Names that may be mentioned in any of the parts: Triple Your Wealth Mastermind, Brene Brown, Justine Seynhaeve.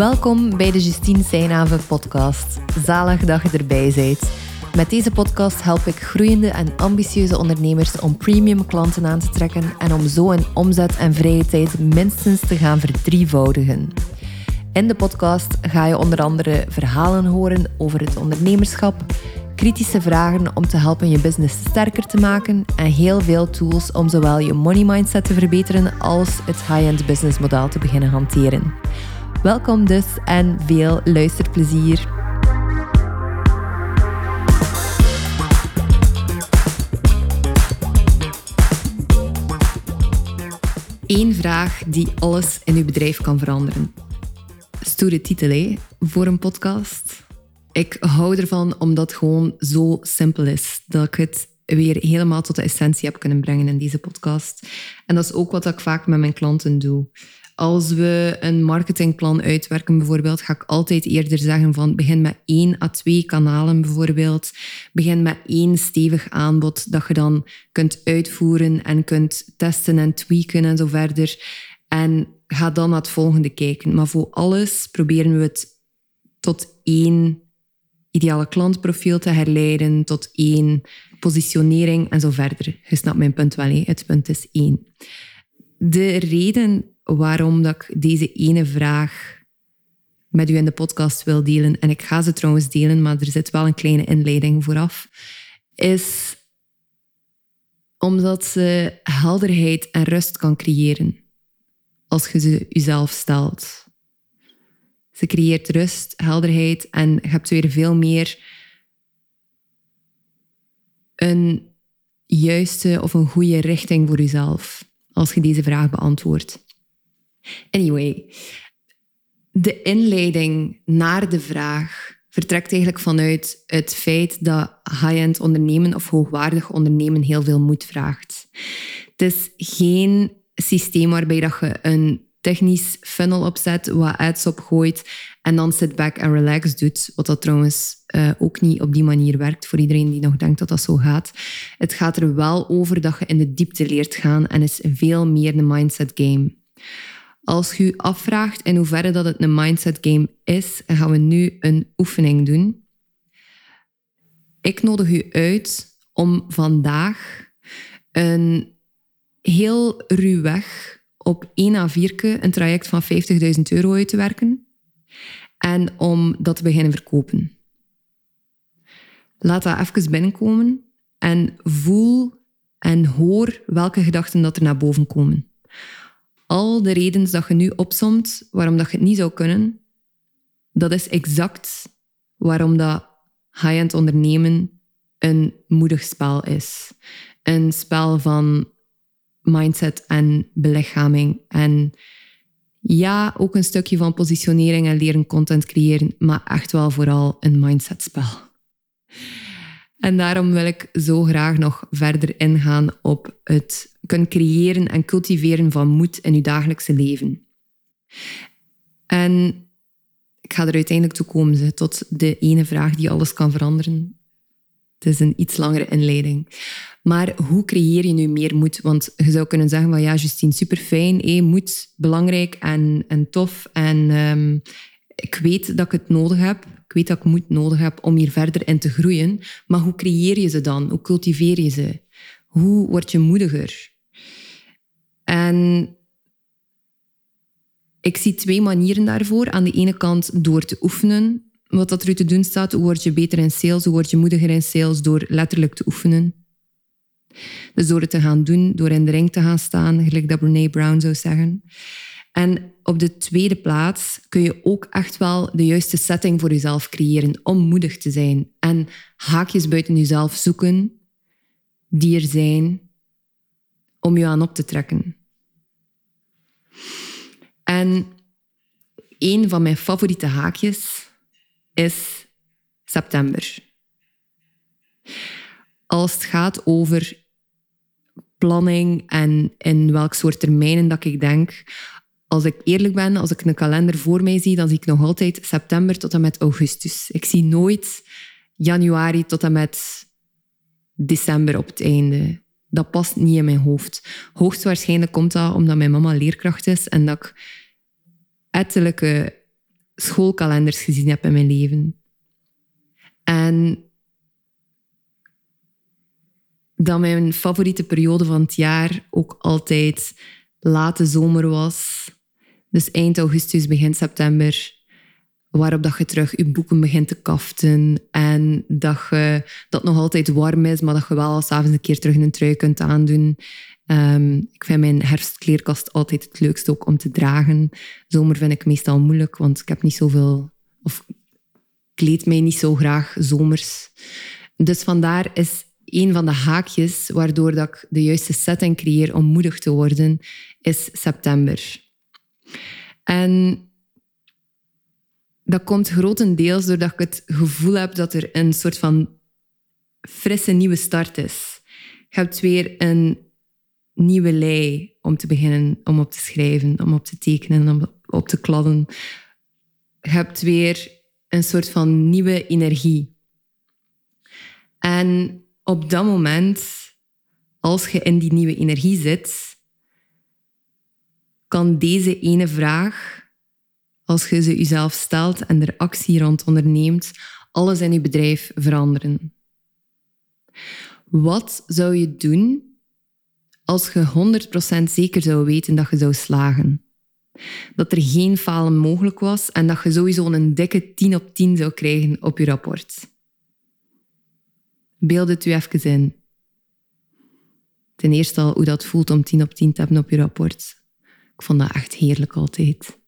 Welkom bij de Justine Seynhaeve podcast. Zalig dat je erbij bent. Met deze podcast help ik groeiende en ambitieuze ondernemers om premium klanten aan te trekken en om zo hun omzet en vrije tijd minstens te gaan verdrievoudigen. In de podcast ga je onder andere verhalen horen over het ondernemerschap, kritische vragen om te helpen je business sterker te maken en heel veel tools om zowel je money mindset te verbeteren als het high-end business model te beginnen hanteren. Welkom dus en veel luisterplezier. Eén vraag die alles in uw bedrijf kan veranderen. Stoere titel, hé, voor een podcast. Ik hou ervan omdat het gewoon zo simpel is. Dat ik het weer helemaal tot de essentie heb kunnen brengen in deze podcast. En dat is ook wat ik vaak met mijn klanten doe. Als we een marketingplan uitwerken bijvoorbeeld, ga ik altijd eerder zeggen van begin met 1 à 2 kanalen bijvoorbeeld. Begin met 1 stevig aanbod dat je dan kunt uitvoeren en kunt testen en tweaken en zo verder. En ga dan naar het volgende kijken. Maar voor alles proberen we het tot 1 ideale klantprofiel te herleiden, tot 1 positionering en zo verder. Je snapt mijn punt wel, hé? Het punt is 1. De reden waarom dat ik deze ene vraag met u in de podcast wil delen, en ik ga ze trouwens delen, maar er zit wel een kleine inleiding vooraf, is omdat ze helderheid en rust kan creëren als je ze jezelf stelt. Ze creëert rust, helderheid en je hebt weer veel meer een juiste of een goede richting voor jezelf als je deze vraag beantwoordt. Anyway, de inleiding naar de vraag vertrekt eigenlijk vanuit het feit dat high-end ondernemen of hoogwaardig ondernemen heel veel moed vraagt. Het is geen systeem waarbij dat je een technisch funnel opzet, wat ads opgooit en dan sit back en relax doet. Wat dat trouwens ook niet op die manier werkt voor iedereen die nog denkt dat dat zo gaat. Het gaat er wel over dat je in de diepte leert gaan en is veel meer een mindset game. Als je je afvraagt in hoeverre dat het een mindset game is, gaan we nu een oefening doen. Ik nodig u uit om vandaag een heel ruwweg op 1 à 4 een traject van €50.000 uit te werken en om dat te beginnen verkopen. Laat dat even binnenkomen en voel en hoor welke gedachten dat er naar boven komen. Al de redenen dat je nu opsomt waarom dat je het niet zou kunnen, dat is exact waarom dat high-end ondernemen een moedig spel is. Een spel van mindset en belichaming. En ja, ook een stukje van positionering en leren content creëren, maar echt wel vooral een mindsetspel. En daarom wil ik zo graag nog verder ingaan op het kunnen creëren en cultiveren van moed in je dagelijkse leven. En ik ga er uiteindelijk toe komen, tot de ene vraag die alles kan veranderen. Het is een iets langere inleiding. Maar hoe creëer je nu meer moed? Want je zou kunnen zeggen van ja, Justine, superfijn. Moed, belangrijk en tof. En ik weet dat ik het nodig heb. Ik weet dat ik moed nodig heb om hier verder in te groeien. Maar hoe creëer je ze dan? Hoe cultiveer je ze? Hoe word je moediger? En ik zie 2 manieren daarvoor. Aan de ene kant door te oefenen. Wat dat er te doen staat, hoe word je beter in sales, hoe word je moediger in sales door letterlijk te oefenen. Dus door het te gaan doen, door in de ring te gaan staan, gelijk dat Brene Brown zou zeggen. En op de tweede plaats kun je ook echt wel de juiste setting voor jezelf creëren om moedig te zijn. En haakjes buiten jezelf zoeken die er zijn om je aan op te trekken. En een van mijn favoriete haakjes is september. Als het gaat over planning en in welk soort termijnen dat ik denk, als ik eerlijk ben, als ik een kalender voor mij zie, dan zie ik nog altijd september tot en met augustus. Ik zie nooit januari tot en met december op het einde. Dat past niet in mijn hoofd. Hoogstwaarschijnlijk komt dat omdat mijn mama leerkracht is en dat ik ettelijke schoolkalenders gezien heb in mijn leven. En dat mijn favoriete periode van het jaar ook altijd late zomer was. Dus eind augustus, begin september. Waarop dat je terug je boeken begint te kaften. En dat nog altijd warm is, maar dat je wel 's avonds een keer terug een trui kunt aandoen. Ik vind mijn herfstkleerkast altijd het leukste ook om te dragen. Zomer vind ik meestal moeilijk, want ik heb niet zoveel... Of kleed mij niet zo graag zomers. Dus vandaar is een van de haakjes waardoor dat ik de juiste setting creëer om moedig te worden, is september. En... dat komt grotendeels doordat ik het gevoel heb dat er een soort van frisse nieuwe start is. Je hebt weer een nieuwe lei om te beginnen, om op te schrijven, om op te tekenen, om op te kladden. Je hebt weer een soort van nieuwe energie. En op dat moment, als je in die nieuwe energie zit, kan deze ene vraag... als je ze jezelf stelt en er actie rond onderneemt, alles in je bedrijf veranderen. Wat zou je doen als je 100% zeker zou weten dat je zou slagen? Dat er geen falen mogelijk was en dat je sowieso een dikke 10 op 10 zou krijgen op je rapport. Beeld het u even in. Ten eerste al hoe dat voelt om 10 op 10 te hebben op je rapport. Ik vond dat echt heerlijk altijd.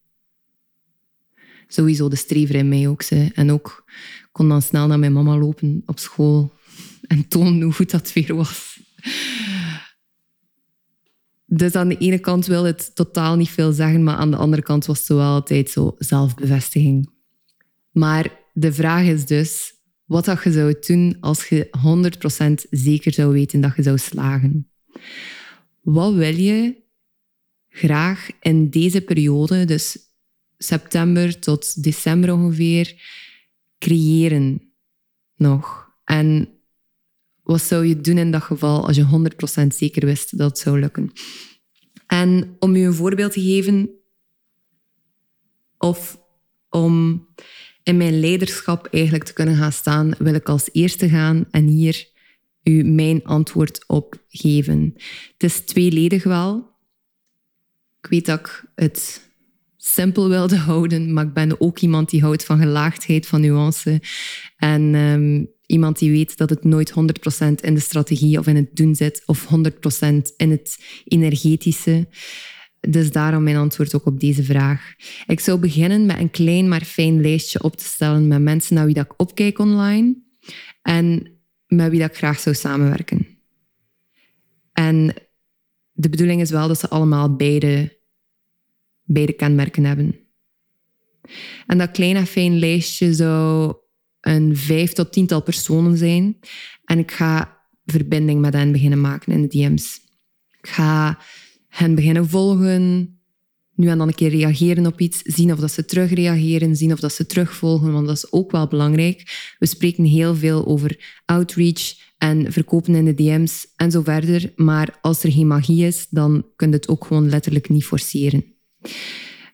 Sowieso de strever in mij ook. En ook kon dan snel naar mijn mama lopen op school en tonen hoe goed dat weer was. Dus aan de ene kant wil het totaal niet veel zeggen, maar aan de andere kant was het wel altijd zo zelfbevestiging. Maar de vraag is dus, wat dat je zou doen als je 100% zeker zou weten dat je zou slagen? Wat wil je graag in deze periode, dus september tot december ongeveer, creëren nog? En wat zou je doen in dat geval als je 100% zeker wist dat het zou lukken? En om je een voorbeeld te geven, of om in mijn leiderschap eigenlijk te kunnen gaan staan, wil ik als eerste gaan en hier u mijn antwoord op geven. Het is tweeledig wel. Ik weet dat ik het... simpel wilde houden, maar ik ben ook iemand die houdt van gelaagdheid, van nuance. En iemand die weet dat het nooit 100% in de strategie of in het doen zit, of 100% in het energetische. Dus daarom mijn antwoord ook op deze vraag. Ik zou beginnen met een klein maar fijn lijstje op te stellen met mensen naar wie dat ik opkijk online en met wie dat ik graag zou samenwerken. En de bedoeling is wel dat ze allemaal beide kenmerken hebben. En dat kleine fijn lijstje zou een 5 tot 10-tal personen zijn. En ik ga verbinding met hen beginnen maken in de DM's. Ik ga hen beginnen volgen, nu en dan een keer reageren op iets, zien of dat ze terugreageren, zien of dat ze terugvolgen, want dat is ook wel belangrijk. We spreken heel veel over outreach en verkopen in de DM's en zo verder, maar als er geen magie is, dan kun je het ook gewoon letterlijk niet forceren.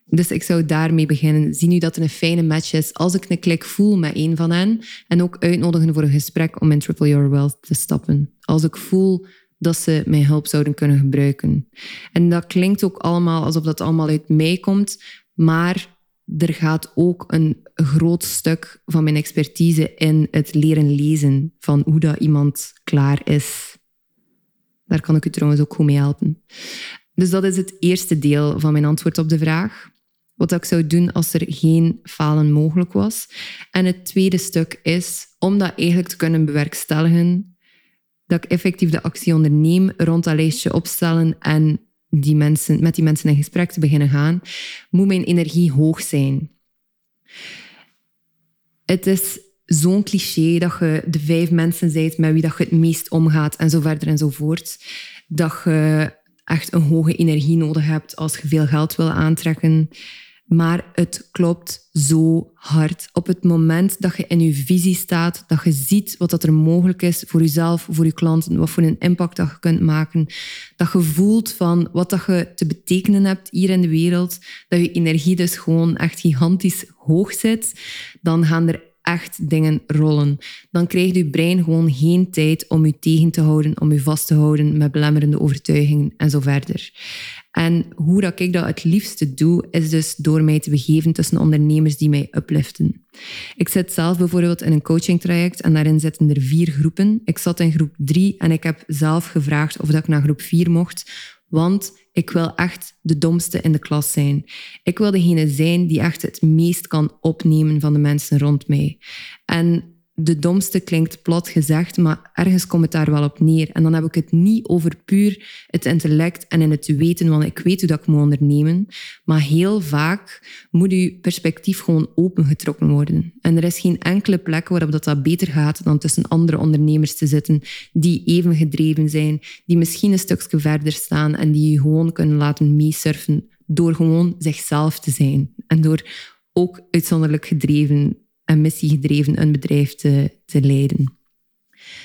Dus ik zou daarmee beginnen. Zie nu dat er een fijne match is als ik een klik voel met een van hen. En ook uitnodigen voor een gesprek om in Triple Your Wealth te stappen. Als ik voel dat ze mijn hulp zouden kunnen gebruiken. En dat klinkt ook allemaal alsof dat allemaal uit mij komt. Maar er gaat ook een groot stuk van mijn expertise in het leren lezen. Van hoe dat iemand klaar is. Daar kan ik u trouwens ook goed mee helpen. Dus dat is het eerste deel van mijn antwoord op de vraag. Wat ik zou doen als er geen falen mogelijk was. En het tweede stuk is, om dat eigenlijk te kunnen bewerkstelligen, dat ik effectief de actie onderneem, rond dat lijstje opstellen en met die mensen in gesprek te beginnen gaan, moet mijn energie hoog zijn. Het is zo'n cliché dat je de 5 mensen bent met wie dat je het meest omgaat en zo verder en zo voort. Dat je echt een hoge energie nodig hebt als je veel geld wil aantrekken. Maar het klopt zo hard. Op het moment dat je in je visie staat, dat je ziet wat er mogelijk is voor jezelf, voor je klanten, wat voor een impact dat je kunt maken, dat je voelt van wat dat je te betekenen hebt hier in de wereld, dat je energie dus gewoon echt gigantisch hoog zit, dan gaan er echt dingen rollen. Dan krijgt je brein gewoon geen tijd om je tegen te houden, om je vast te houden met belemmerende overtuigingen en zo verder. En hoe dat ik dat het liefste doe, is dus door mij te begeven tussen ondernemers die mij upliften. Ik zit zelf bijvoorbeeld in een coachingtraject en daarin zitten er 4 groepen. Ik zat in groep 3 en ik heb zelf gevraagd of dat ik naar groep 4 mocht, want ik wil echt de domste in de klas zijn. Ik wil degene zijn die echt het meest kan opnemen van de mensen rond mij. En de domste klinkt plat gezegd, maar ergens komt het daar wel op neer. En dan heb ik het niet over puur het intellect en in het weten, want ik weet hoe dat ik moet ondernemen. Maar heel vaak moet je perspectief gewoon opengetrokken worden. En er is geen enkele plek waarop dat beter gaat dan tussen andere ondernemers te zitten die even gedreven zijn, die misschien een stukje verder staan en die je gewoon kunnen laten meesurfen door gewoon zichzelf te zijn. En door ook uitzonderlijk gedreven en missiegedreven een bedrijf te leiden.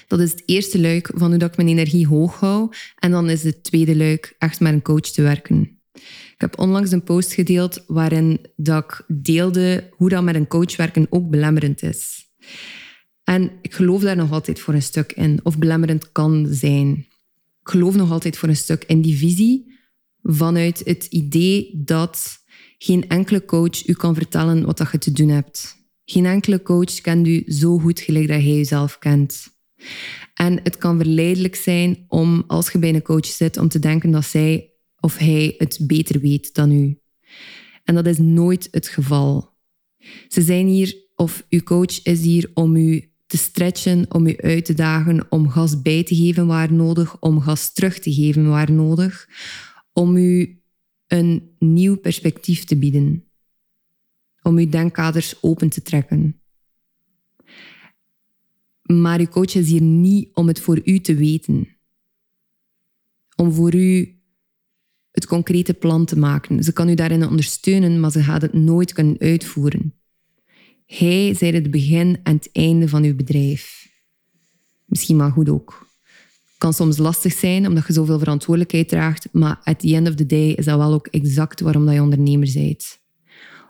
Dat is het eerste luik van hoe dat ik mijn energie hoog hou. En dan is het tweede luik echt met een coach te werken. Ik heb onlangs een post gedeeld waarin dat ik deelde hoe dat met een coach werken ook belemmerend is. En ik geloof daar nog altijd voor een stuk in. Of belemmerend kan zijn. Ik geloof nog altijd voor een stuk in die visie vanuit het idee dat geen enkele coach u kan vertellen wat dat je te doen hebt. Geen enkele coach kent u zo goed gelijk dat jij jezelf kent. En het kan verleidelijk zijn om, als je bij een coach zit, om te denken dat zij of hij het beter weet dan u. En dat is nooit het geval. Ze zijn hier, of uw coach is hier om u te stretchen, om u uit te dagen, om gas bij te geven waar nodig, om gas terug te geven waar nodig, om u een nieuw perspectief te bieden. Om uw denkkaders open te trekken. Maar uw coach is hier niet om het voor u te weten. Om voor u het concrete plan te maken. Ze kan u daarin ondersteunen, maar ze gaat het nooit kunnen uitvoeren. Hij zij het begin en het einde van uw bedrijf. Misschien maar goed ook. Het kan soms lastig zijn, omdat je zoveel verantwoordelijkheid draagt, maar at the end of the day is dat wel ook exact waarom je ondernemer bent.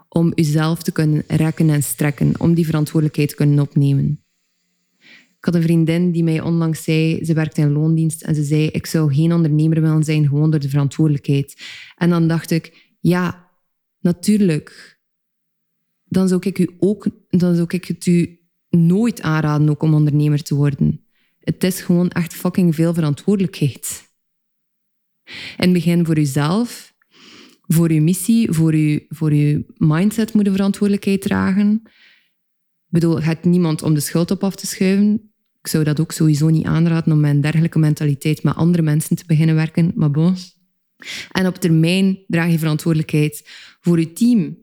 Om uzelf te kunnen rekken en strekken, om die verantwoordelijkheid te kunnen opnemen. Ik had een vriendin die mij onlangs zei, ze werkte in loondienst, en ze zei, ik zou geen ondernemer willen zijn, gewoon door de verantwoordelijkheid. En dan dacht ik, ja, natuurlijk. Dan zou ik het u nooit aanraden ook om ondernemer te worden. Het is gewoon echt fucking veel verantwoordelijkheid. En begin voor uzelf. Voor uw missie, voor uw mindset moet je verantwoordelijkheid dragen. Ik bedoel, gaat niemand om de schuld op af te schuiven. Ik zou dat ook sowieso niet aanraden om met een dergelijke mentaliteit met andere mensen te beginnen werken. Maar bon. En op termijn draag je verantwoordelijkheid voor je team.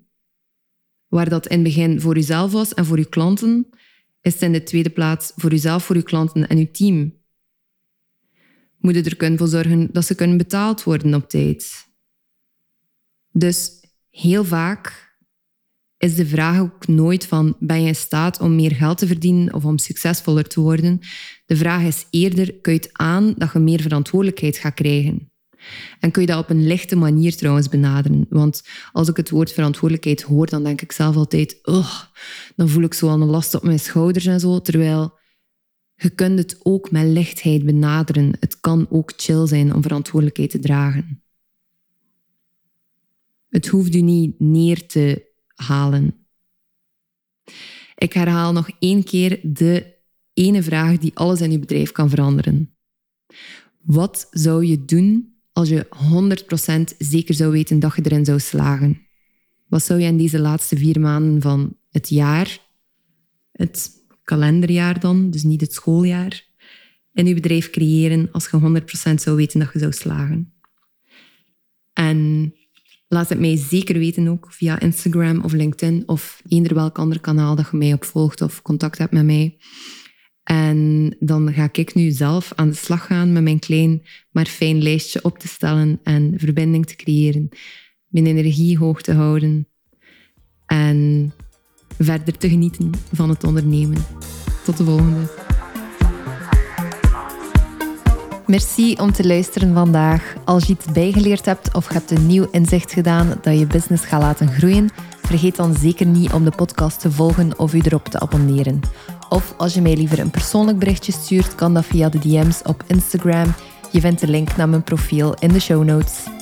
Waar dat in het begin voor jezelf was en voor je klanten, is het in de tweede plaats voor jezelf, voor je klanten en je team. Moet je er kunnen voor zorgen dat ze kunnen betaald worden op tijd. Dus heel vaak is de vraag ook nooit van, ben je in staat om meer geld te verdienen of om succesvoller te worden? De vraag is eerder, kun je het aan dat je meer verantwoordelijkheid gaat krijgen? En kun je dat op een lichte manier trouwens benaderen? Want als ik het woord verantwoordelijkheid hoor, dan denk ik zelf altijd, dan voel ik zo al een last op mijn schouders en zo, terwijl je kunt het ook met lichtheid benaderen. Het kan ook chill zijn om verantwoordelijkheid te dragen. Het hoeft u niet neer te halen. Ik herhaal nog 1 keer de ene vraag die alles in uw bedrijf kan veranderen. Wat zou je doen als je 100% zeker zou weten dat je erin zou slagen? Wat zou je in deze laatste 4 maanden van het jaar, het kalenderjaar dan, dus niet het schooljaar, in uw bedrijf creëren als je 100% zou weten dat je zou slagen? En laat het mij zeker weten ook via Instagram of LinkedIn of eender welk ander kanaal dat je mij op volgt of contact hebt met mij. En dan ga ik nu zelf aan de slag gaan met mijn klein maar fijn lijstje op te stellen en verbinding te creëren, mijn energie hoog te houden, en verder te genieten van het ondernemen. Tot de volgende. Merci om te luisteren vandaag. Als je iets bijgeleerd hebt of je hebt een nieuw inzicht gedaan dat je business gaat laten groeien, vergeet dan zeker niet om de podcast te volgen of je erop te abonneren. Of als je mij liever een persoonlijk berichtje stuurt, kan dat via de DM's op Instagram. Je vindt de link naar mijn profiel in de show notes.